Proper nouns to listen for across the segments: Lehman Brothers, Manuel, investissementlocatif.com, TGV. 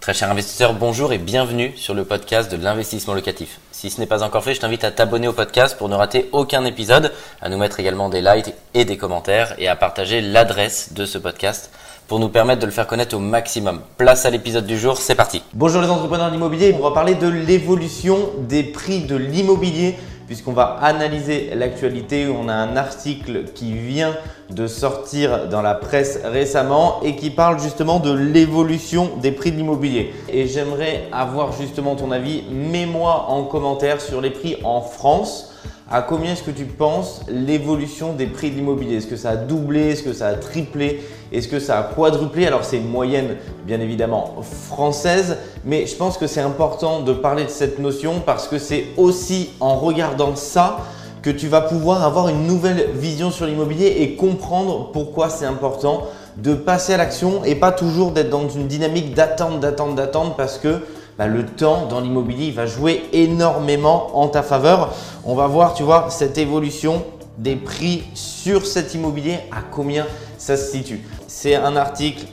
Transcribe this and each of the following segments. Très cher investisseur, bonjour et bienvenue sur le podcast de l'investissement locatif. Si ce n'est pas encore fait, je t'invite à t'abonner au podcast pour ne rater aucun épisode, à nous mettre également des likes et des commentaires et à partager l'adresse de ce podcast pour nous permettre de le faire connaître au maximum. Place à l'épisode du jour, c'est parti. Bonjour les entrepreneurs de l'immobilier, on va parler de l'évolution des prix de l'immobilier puisqu'on va analyser l'actualité. On a un article qui vient de sortir dans la presse récemment et qui parle justement de l'évolution des prix de l'immobilier. Et j'aimerais avoir justement ton avis. Mets-moi en commentaire sur les prix en France. À combien est-ce que tu penses l'évolution des prix de l'immobilier? Est-ce que ça a doublé? Est-ce que ça a triplé? Est-ce que ça a quadruplé? Alors c'est une moyenne bien évidemment française, mais je pense que c'est important de parler de cette notion parce que c'est aussi en regardant ça que tu vas pouvoir avoir une nouvelle vision sur l'immobilier et comprendre pourquoi c'est important de passer à l'action et pas toujours d'être dans une dynamique d'attente parce que le temps dans l'immobilier il va jouer énormément en ta faveur. On va voir, tu vois, cette évolution des prix sur cet immobilier, à combien ça se situe. C'est un article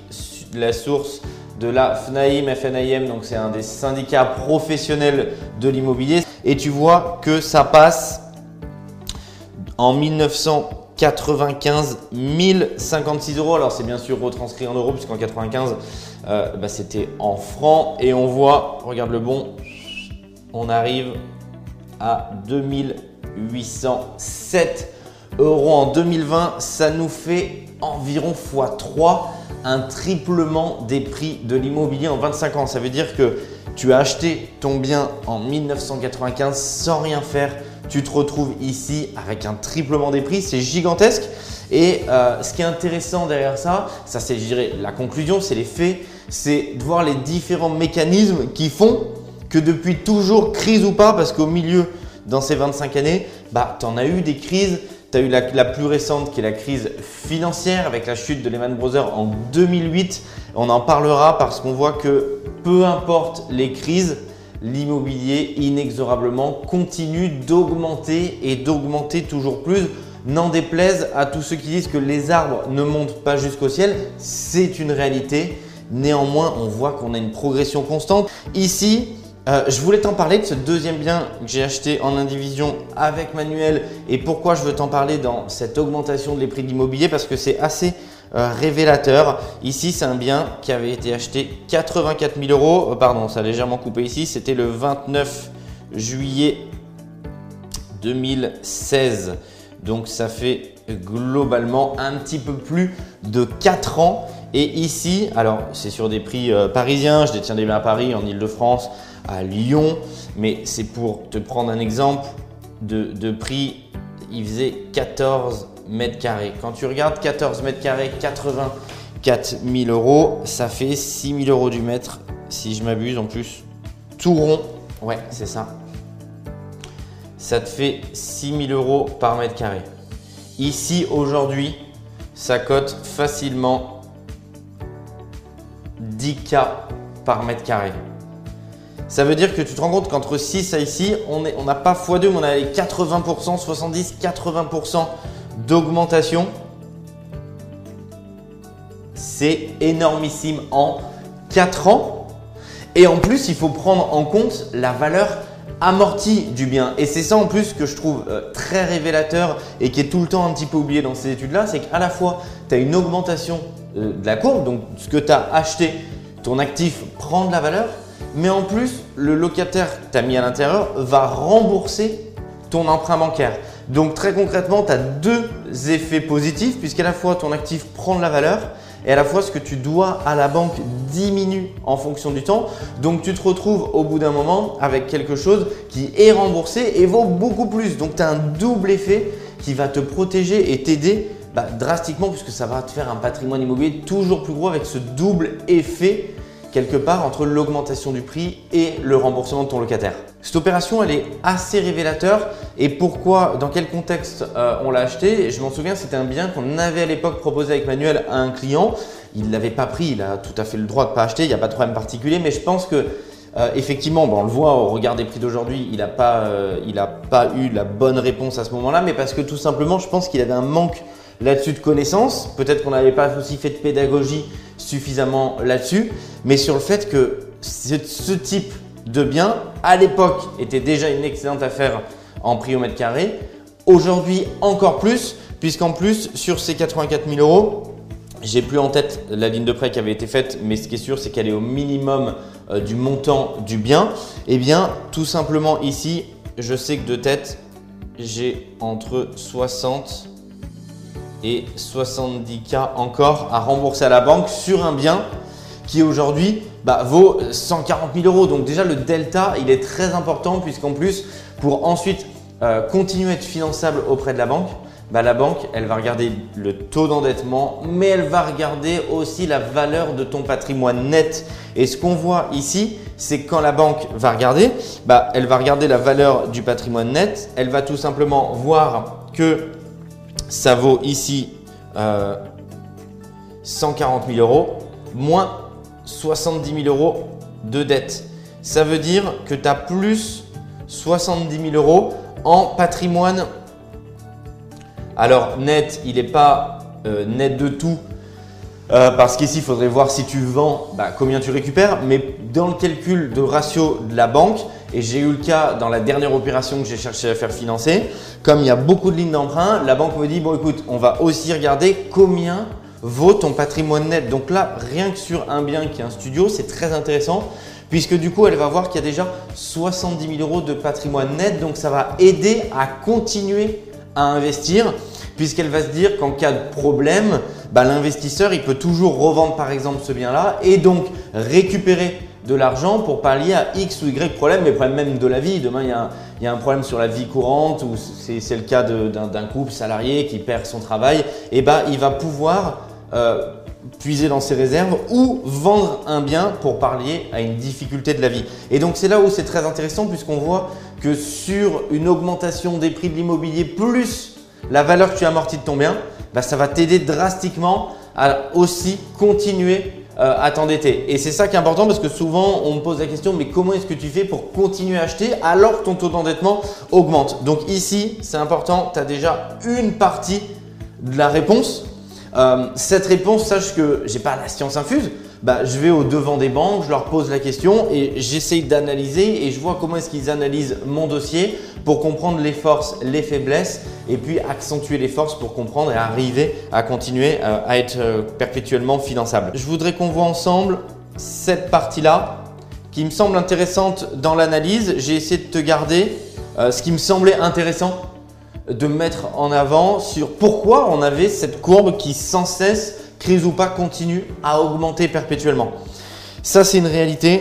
de la source de la FNAIM, donc c'est un des syndicats professionnels de l'immobilier. Et tu vois que ça passe en 1995, 1056 €. Alors c'est bien sûr retranscrit en euros puisqu'en 95, c'était en francs. Et on voit, regarde le bon, on arrive à 2807 € en 2020. Ça nous fait environ x3 un triplement des prix de l'immobilier en 25 ans. Ça veut dire que tu as acheté ton bien en 1995 sans rien faire. Tu te retrouves ici avec un triplement des prix, c'est gigantesque. Et ce qui est intéressant derrière ça c'est, je dirais, la conclusion, c'est les faits, c'est de voir les différents mécanismes qui font que depuis toujours, crise ou pas, parce qu'au milieu, dans ces 25 années, tu en as eu des crises. Tu as eu la plus récente qui est la crise financière avec la chute de Lehman Brothers en 2008. On en parlera parce qu'on voit que peu importe les crises, l'immobilier inexorablement continue d'augmenter et d'augmenter toujours plus. N'en déplaise à tous ceux qui disent que les arbres ne montent pas jusqu'au ciel, c'est une réalité. Néanmoins, on voit qu'on a une progression constante. Ici, je voulais t'en parler de ce deuxième bien que j'ai acheté en indivision avec Manuel et pourquoi je veux t'en parler dans cette augmentation des prix de l'immobilier parce que c'est assez révélateur. Ici, c'est un bien qui avait été acheté 84 000 €. Pardon, ça a légèrement coupé ici. C'était le 29 juillet 2016. Donc, ça fait globalement un petit peu plus de 4 ans. Et ici, alors c'est sur des prix parisiens, je détiens des biens à Paris, en Ile-de-France, à Lyon, mais c'est pour te prendre un exemple de prix, il faisait 14 mètres carrés. Quand tu regardes 14 mètres carrés, 84 000 €, ça fait 6 000 € du mètre, si je m'abuse en plus, tout rond, ouais c'est ça. Ça te fait 6 000 € par mètre carré. Ici aujourd'hui, ça cote facilement 10 000 € par mètre carré. Ça veut dire que tu te rends compte qu'entre 6 à ici, on n'a pas x2, mais on a les 80%, 70-80% d'augmentation. C'est énormissime en 4 ans. Et en plus, il faut prendre en compte la valeur amortie du bien. Et c'est ça en plus que je trouve très révélateur et qui est tout le temps un petit peu oublié dans ces études-là, c'est qu'à la fois, tu as une augmentation de la courbe, donc ce que tu as acheté, ton actif prend de la valeur, mais en plus le locataire que tu as mis à l'intérieur va rembourser ton emprunt bancaire. Donc très concrètement, tu as deux effets positifs puisqu'à la fois ton actif prend de la valeur et à la fois ce que tu dois à la banque diminue en fonction du temps. Donc tu te retrouves au bout d'un moment avec quelque chose qui est remboursé et vaut beaucoup plus. Donc tu as un double effet qui va te protéger et t'aider drastiquement puisque ça va te faire un patrimoine immobilier toujours plus gros avec ce double effet quelque part entre l'augmentation du prix et le remboursement de ton locataire. Cette opération, elle est assez révélateur et pourquoi, dans quel contexte on l'a acheté. Je m'en souviens, c'était un bien qu'on avait à l'époque proposé avec Manuel à un client. Il ne l'avait pas pris, il a tout à fait le droit de ne pas acheter, il n'y a pas de problème particulier, mais je pense que effectivement, on le voit au regard des prix d'aujourd'hui, il n'a pas eu la bonne réponse à ce moment-là, mais parce que tout simplement, je pense qu'il avait un manque là-dessus de connaissances, peut-être qu'on n'avait pas aussi fait de pédagogie suffisamment là-dessus, mais sur le fait que ce type de bien, à l'époque, était déjà une excellente affaire en prix au mètre carré. Aujourd'hui, encore plus, puisqu'en plus, sur ces 84 000 euros, j'ai plus en tête la ligne de prêt qui avait été faite, mais ce qui est sûr, c'est qu'elle est au minimum du montant du bien. Eh bien, tout simplement ici, je sais que de tête, j'ai entre 60 et 70K encore à rembourser à la banque sur un bien qui aujourd'hui vaut 140 000 euros. Donc déjà, le delta, il est très important puisqu'en plus, pour ensuite continuer à être finançable auprès de la banque, la banque, elle va regarder le taux d'endettement, mais elle va regarder aussi la valeur de ton patrimoine net. Et ce qu'on voit ici, c'est quand la banque va regarder, elle va regarder la valeur du patrimoine net. Elle va tout simplement voir que ça vaut ici 140 000 euros moins 70 000 euros de dette. Ça veut dire que tu as plus 70 000 euros en patrimoine. Alors net, il n'est pas net de tout parce qu'ici, il faudrait voir si tu vends, combien tu récupères. Mais dans le calcul de ratio de la banque, et j'ai eu le cas dans la dernière opération que j'ai cherché à faire financer, comme il y a beaucoup de lignes d'emprunt, la banque me dit « bon écoute, on va aussi regarder combien vaut ton patrimoine net ». Donc là, rien que sur un bien qui est un studio, c'est très intéressant puisque du coup, elle va voir qu'il y a déjà 70 000 euros de patrimoine net. Donc ça va aider à continuer à investir puisqu'elle va se dire qu'en cas de problème, l'investisseur il peut toujours revendre par exemple ce bien-là et donc récupérer de l'argent pour pallier à X ou Y problème, mais problème même de la vie. Demain, il y a un problème sur la vie courante ou c'est le cas d'un couple salarié qui perd son travail. Et il va pouvoir puiser dans ses réserves ou vendre un bien pour pallier à une difficulté de la vie. Et donc, c'est là où c'est très intéressant puisqu'on voit que sur une augmentation des prix de l'immobilier plus la valeur que tu amortis de ton bien, ça va t'aider drastiquement à aussi continuer à t'endetter. Et c'est ça qui est important parce que souvent, on me pose la question mais comment est-ce que tu fais pour continuer à acheter alors que ton taux d'endettement augmente? Donc ici, c'est important, tu as déjà une partie de la réponse. Cette réponse, sache que je n'ai pas la science infuse. Je vais au devant des banques, je leur pose la question et j'essaye d'analyser et je vois comment est-ce qu'ils analysent mon dossier pour comprendre les forces, les faiblesses et puis accentuer les forces pour comprendre et arriver à continuer à être perpétuellement finançable. Je voudrais qu'on voit ensemble cette partie-là qui me semble intéressante dans l'analyse. J'ai essayé de te garder ce qui me semblait intéressant de mettre en avant sur pourquoi on avait cette courbe qui sans cesse, crise ou pas, continue à augmenter perpétuellement. Ça, c'est une réalité.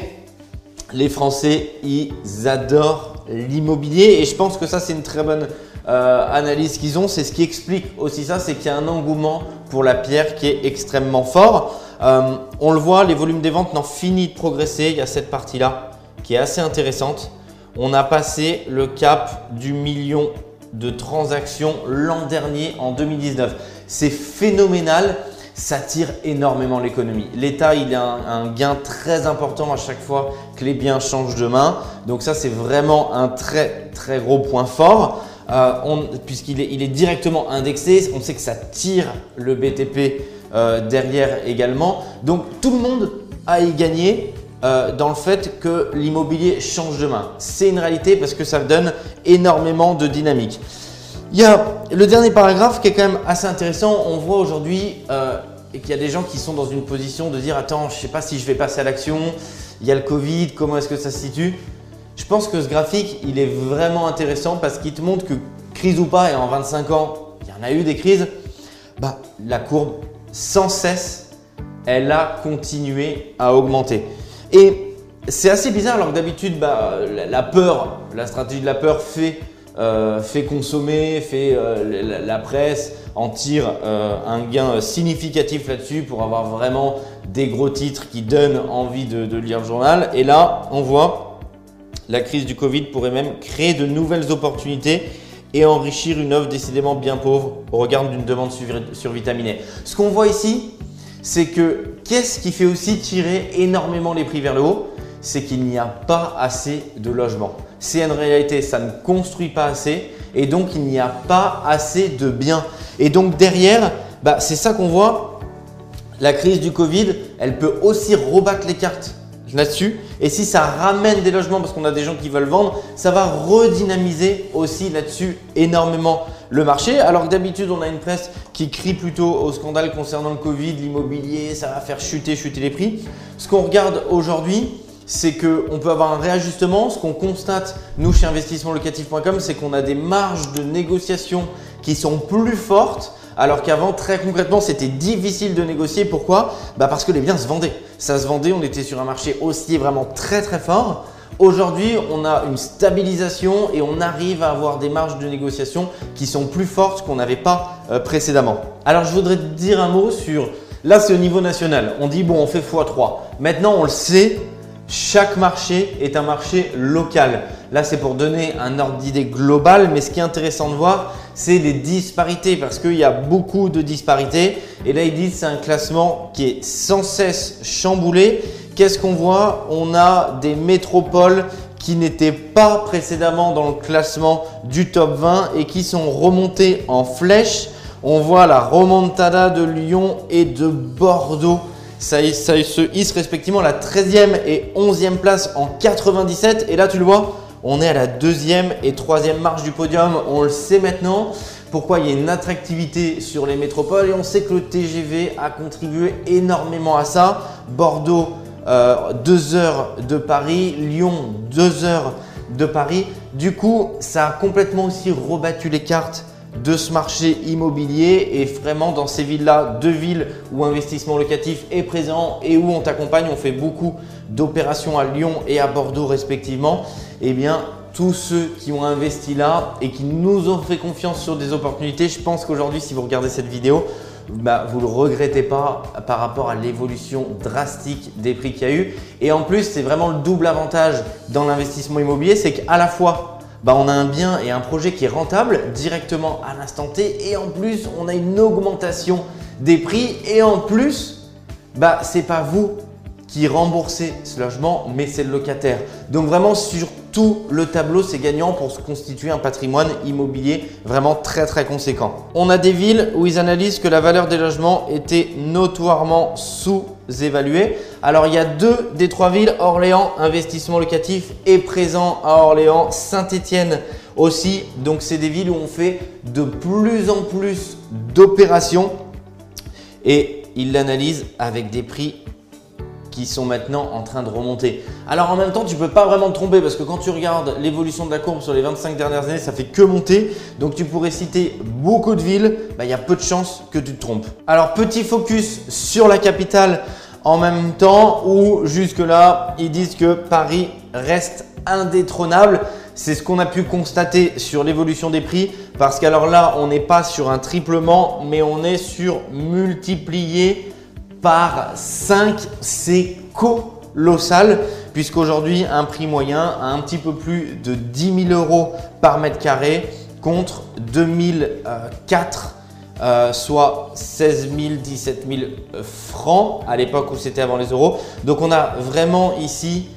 Les Français, ils adorent l'immobilier et je pense que ça, c'est une très bonne analyse qu'ils ont. C'est ce qui explique aussi ça, c'est qu'il y a un engouement pour la pierre qui est extrêmement fort. On le voit, les volumes des ventes n'en finissent de progresser. Il y a cette partie-là qui est assez intéressante. On a passé le cap du million de transactions l'an dernier, en 2019. C'est phénoménal. Ça tire énormément l'économie. L'État, il a un gain très important à chaque fois que les biens changent de main. Donc ça, c'est vraiment un très, très gros point fort. Puisqu'il est directement indexé, on sait que ça tire le BTP derrière également. Donc tout le monde a y gagné dans le fait que l'immobilier change de main. C'est une réalité parce que ça donne énormément de dynamique. Il y a le dernier paragraphe qui est quand même assez intéressant. On voit aujourd'hui qu'il y a des gens qui sont dans une position de dire « attends, je ne sais pas si je vais passer à l'action, il y a le Covid, comment est-ce que ça se situe ?» Je pense que ce graphique, il est vraiment intéressant parce qu'il te montre que crise ou pas, et en 25 ans, il y en a eu des crises, la courbe, sans cesse, elle a continué à augmenter. Et c'est assez bizarre alors que d'habitude, la peur, la stratégie de la peur fait consommer, la presse en tire un gain significatif là-dessus pour avoir vraiment des gros titres qui donnent envie de lire le journal. Et là, on voit la crise du Covid pourrait même créer de nouvelles opportunités et enrichir une offre décidément bien pauvre au regard d'une demande survitaminée. Ce qu'on voit ici, c'est que qu'est-ce qui fait aussi tirer énormément les prix vers le haut ? C'est qu'il n'y a pas assez de logements. C'est une réalité, ça ne construit pas assez et donc il n'y a pas assez de biens. Et donc derrière, c'est ça qu'on voit, la crise du Covid, elle peut aussi rebattre les cartes là-dessus. Et si ça ramène des logements parce qu'on a des gens qui veulent vendre, ça va redynamiser aussi là-dessus énormément le marché. Alors que d'habitude, on a une presse qui crie plutôt au scandale concernant le Covid, l'immobilier, ça va faire chuter les prix. Ce qu'on regarde aujourd'hui, c'est qu'on peut avoir un réajustement. Ce qu'on constate, nous, chez investissementlocatif.com, c'est qu'on a des marges de négociation qui sont plus fortes. Alors qu'avant, très concrètement, c'était difficile de négocier. Pourquoi ? Bah parce que les biens se vendaient. Ça se vendait, on était sur un marché haussier vraiment très fort. Aujourd'hui, on a une stabilisation et on arrive à avoir des marges de négociation qui sont plus fortes qu'on n'avait pas précédemment. Alors, je voudrais te dire un mot sur… Là, c'est au niveau national. On dit « bon, on fait x3 ». Maintenant, on le sait, chaque marché est un marché local. Là, c'est pour donner un ordre d'idée global, mais ce qui est intéressant de voir, c'est les disparités parce qu'il y a beaucoup de disparités. Et là, ils disent que c'est un classement qui est sans cesse chamboulé. Qu'est-ce qu'on voit? On a des métropoles qui n'étaient pas précédemment dans le classement du top 20 et qui sont remontées en flèche. On voit la remontada de Lyon et de Bordeaux. Ça se hisse respectivement la 13e et 11e place en 97. Et là, tu le vois, on est à la 2e et 3e marche du podium. On le sait maintenant. Pourquoi il y a une attractivité sur les métropoles? Et on sait que le TGV a contribué énormément à ça. Bordeaux, 2 heures de Paris. Lyon, 2 heures de Paris. Du coup, ça a complètement aussi rebattu les cartes de ce marché immobilier. Et vraiment dans ces villes-là, deux villes où investissement locatif est présent et où on t'accompagne, on fait beaucoup d'opérations à Lyon et à Bordeaux respectivement, et bien tous ceux qui ont investi là et qui nous ont fait confiance sur des opportunités, je pense qu'aujourd'hui, si vous regardez cette vidéo, bah, vous ne le regrettez pas par rapport à l'évolution drastique des prix qu'il y a eu. Et en plus, c'est vraiment le double avantage dans l'investissement immobilier, c'est qu'à la fois, bah, on a un bien et un projet qui est rentable directement à l'instant T, et en plus on a une augmentation des prix, et en plus bah, c'est pas vous qui remboursez ce logement mais c'est le locataire. Donc vraiment sur tout le tableau, c'est gagnant pour se constituer un patrimoine immobilier vraiment très conséquent. On a des villes où ils analysent que la valeur des logements était notoirement sous-évaluée. Alors il y a 2 des 3 villes, Orléans, investissement locatif est présent à Orléans, Saint-Étienne aussi. Donc c'est des villes où on fait de plus en plus d'opérations et ils l'analysent avec des prix qui sont maintenant en train de remonter. Alors en même temps, tu peux pas vraiment te tromper parce que quand tu regardes l'évolution de la courbe sur les 25 dernières années, ça fait que monter. Donc tu pourrais citer beaucoup de villes, bah, y a peu de chances que tu te trompes. Alors petit focus sur la capitale en même temps où jusque-là, ils disent que Paris reste indétrônable. C'est ce qu'on a pu constater sur l'évolution des prix parce qu'alors là, on n'est pas sur un triplement mais on est sur multiplier par 5, c'est colossal puisqu'aujourd'hui un prix moyen à un petit peu plus de 10 000 euros par mètre carré contre 2004, soit 16 000, 17 000 francs à l'époque où c'était avant les euros. Donc on a vraiment ici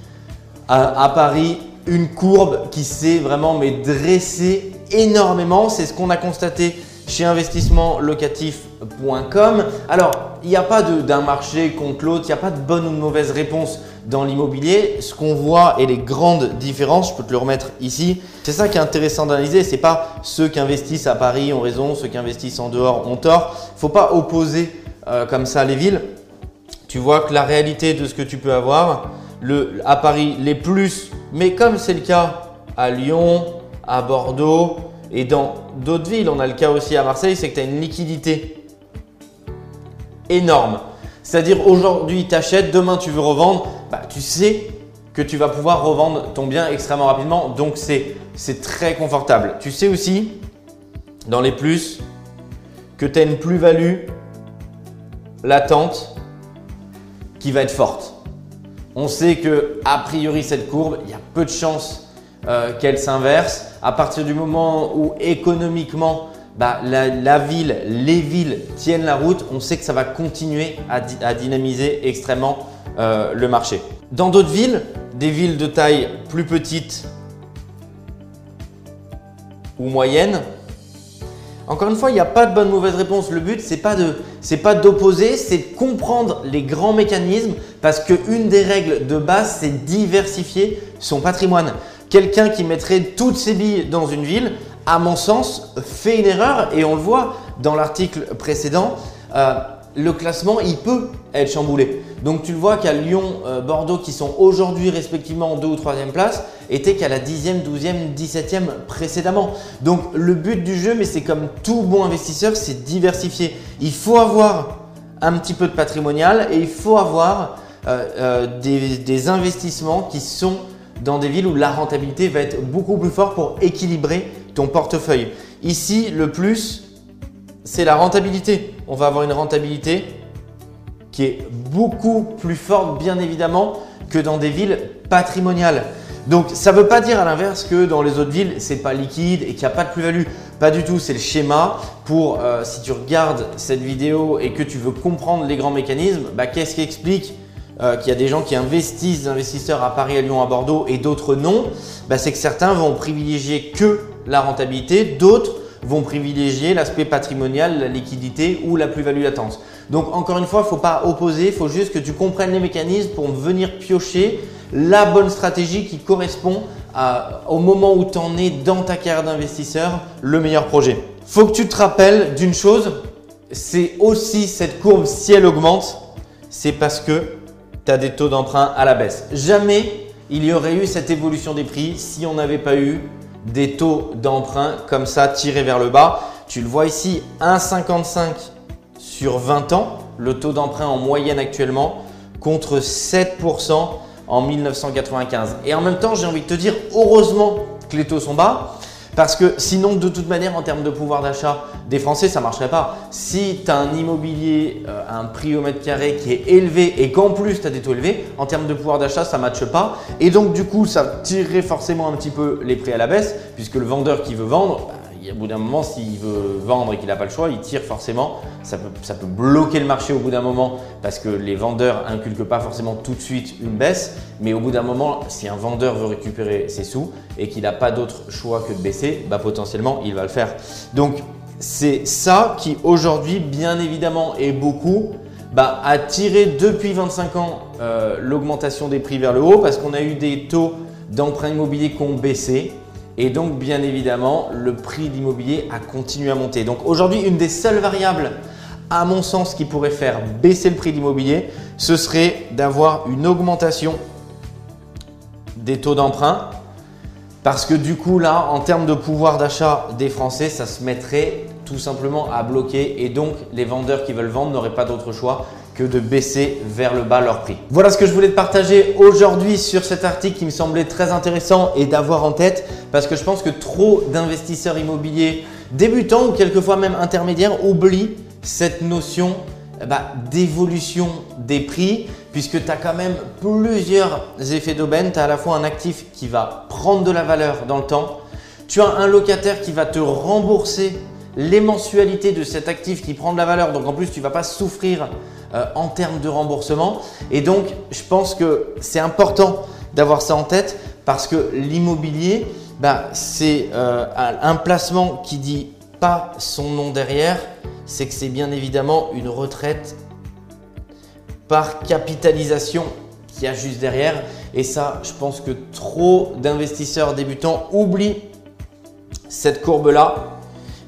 à Paris une courbe qui s'est vraiment mais dressée énormément. C'est ce qu'on a constaté chez investissementlocatif.com. Alors, il n'y a pas d'un marché contre l'autre, il n'y a pas de bonne ou de mauvaise réponse dans l'immobilier. Ce qu'on voit et les grandes différences, je peux te le remettre ici, c'est ça qui est intéressant d'analyser. Ce n'est pas ceux qui investissent à Paris ont raison, ceux qui investissent en dehors ont tort. Il ne faut pas opposer comme ça les villes. Tu vois que la réalité de ce que tu peux avoir, à Paris, les plus, mais comme c'est le cas à Lyon, à Bordeaux, et dans d'autres villes, on a le cas aussi à Marseille, c'est que tu as une liquidité énorme. C'est-à-dire aujourd'hui, tu achètes, demain tu veux revendre, bah, tu sais que tu vas pouvoir revendre ton bien extrêmement rapidement. Donc, c'est très confortable. Tu sais aussi, dans les plus, que tu as une plus-value latente qui va être forte. On sait que a priori, cette courbe, il y a peu de chances qu'elle s'inverse. À partir du moment où économiquement, bah, les villes tiennent la route, on sait que ça va continuer à dynamiser extrêmement le marché. Dans d'autres villes, des villes de taille plus petite ou moyenne, Encore une fois, il n'y a pas de bonne mauvaise réponse. Le but, c'est pas d'opposer, c'est de comprendre les grands mécanismes parce qu'une des règles de base, c'est diversifier son patrimoine. Quelqu'un qui mettrait toutes ses billes dans une ville, à mon sens, fait une erreur et on le voit dans l'article précédent. Le classement, il peut être chamboulé. Donc, tu le vois qu'à Lyon, Bordeaux, qui sont aujourd'hui respectivement en 2e ou 3e place, étaient qu'à la 10e, 12e, 17e précédemment. Donc, le but du jeu, mais c'est comme tout bon investisseur, c'est diversifier. Il faut avoir un petit peu de patrimonial et il faut avoir des investissements qui sont dans des villes où la rentabilité va être beaucoup plus forte pour équilibrer ton portefeuille. Ici, le plus, c'est la rentabilité. On va avoir une rentabilité qui est beaucoup plus forte, bien évidemment, que dans des villes patrimoniales. Donc, ça ne veut pas dire à l'inverse que dans les autres villes, c'est pas liquide et qu'il n'y a pas de plus-value. Pas du tout, c'est le schéma. Pour si tu regardes cette vidéo et que tu veux comprendre les grands mécanismes, bah, qu'est-ce qui explique qu'il y a des gens qui investissent, des investisseurs à Paris, à Lyon, à Bordeaux et d'autres non? Bah, c'est que certains vont privilégier que la rentabilité, d'autres vont privilégier l'aspect patrimonial, la liquidité ou la plus-value latente. Donc encore une fois, il ne faut pas opposer, il faut juste que tu comprennes les mécanismes pour venir piocher la bonne stratégie qui correspond au moment où tu en es dans ta carrière d'investisseur, le meilleur projet. Il faut que tu te rappelles d'une chose, c'est aussi cette courbe, si elle augmente, c'est parce que tu as des taux d'emprunt à la baisse. Jamais il y aurait eu cette évolution des prix si on n'avait pas eu des taux d'emprunt comme ça tirés vers le bas. Tu le vois ici, 1,55 sur 20 ans, le taux d'emprunt en moyenne actuellement contre 7% en 1995. Et en même temps, j'ai envie de te dire heureusement que les taux sont bas parce que sinon, de toute manière, en termes de pouvoir d'achat des Français, ça ne marcherait pas. Si tu as un immobilier à un prix au mètre carré qui est élevé et qu'en plus tu as des taux élevés, en termes de pouvoir d'achat, ça ne matche pas. Et donc, du coup, ça tirerait forcément un petit peu les prix à la baisse puisque le vendeur qui veut vendre, bah, au bout d'un moment, s'il veut vendre et qu'il n'a pas le choix, il tire forcément. Ça peut bloquer le marché au bout d'un moment parce que les vendeurs n'inculquent pas forcément tout de suite une baisse. Mais au bout d'un moment, si un vendeur veut récupérer ses sous et qu'il n'a pas d'autre choix que de baisser, bah, potentiellement, il va le faire. Donc, c'est ça qui aujourd'hui, bien évidemment, et beaucoup, bah, a tiré depuis 25 ans l'augmentation des prix vers le haut parce qu'on a eu des taux d'emprunt immobilier qui ont baissé et donc bien évidemment, le prix de l'immobilier a continué à monter. Donc aujourd'hui, une des seules variables, à mon sens, qui pourrait faire baisser le prix de l'immobilier, ce serait d'avoir une augmentation des taux d'emprunt. Parce que du coup, là, en termes de pouvoir d'achat des Français, ça se mettrait tout simplement à bloquer et donc les vendeurs qui veulent vendre n'auraient pas d'autre choix que de baisser vers le bas leur prix. Voilà ce que je voulais te partager aujourd'hui sur cet article qui me semblait très intéressant et d'avoir en tête parce que je pense que trop d'investisseurs immobiliers débutants ou quelquefois même intermédiaires oublient cette notion d'évolution des prix puisque tu as quand même plusieurs effets d'aubaine. Tu as à la fois un actif qui va prendre de la valeur dans le temps, tu as un locataire qui va te rembourser les mensualités de cet actif qui prend de la valeur. Donc en plus, tu ne vas pas souffrir en termes de remboursement. Et donc, je pense que c'est important d'avoir ça en tête parce que l'immobilier, c'est un placement qui dit pas son nom derrière. C'est que c'est bien évidemment une retraite par capitalisation qu'il y a juste derrière. Et ça, je pense que trop d'investisseurs débutants oublient cette courbe-là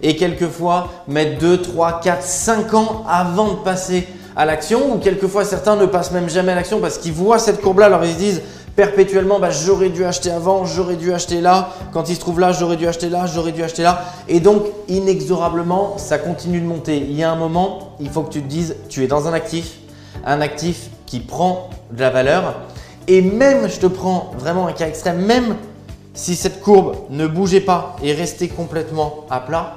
et quelquefois mettent 2, 3, 4, 5 ans avant de passer à l'action ou quelquefois certains ne passent même jamais à l'action parce qu'ils voient cette courbe-là, alors ils se disent perpétuellement j'aurais dû acheter avant, j'aurais dû acheter là, quand il se trouve là, j'aurais dû acheter là, j'aurais dû acheter là et donc inexorablement ça continue de monter. Il y a un moment, il faut que tu te dises tu es dans un actif qui prend de la valeur et même, je te prends vraiment un cas extrême, même si cette courbe ne bougeait pas et restait complètement à plat,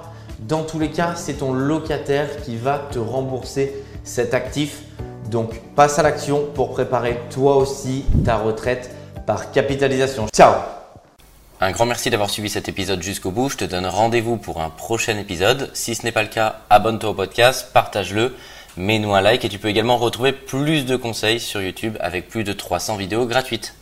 dans tous les cas, c'est ton locataire qui va te rembourser cet actif. Donc, passe à l'action pour préparer toi aussi ta retraite par capitalisation. Ciao! Un grand merci d'avoir suivi cet épisode jusqu'au bout. Je te donne rendez-vous pour un prochain épisode. Si ce n'est pas le cas, abonne-toi au podcast, partage-le, mets-nous un like et tu peux également retrouver plus de conseils sur YouTube avec plus de 300 vidéos gratuites.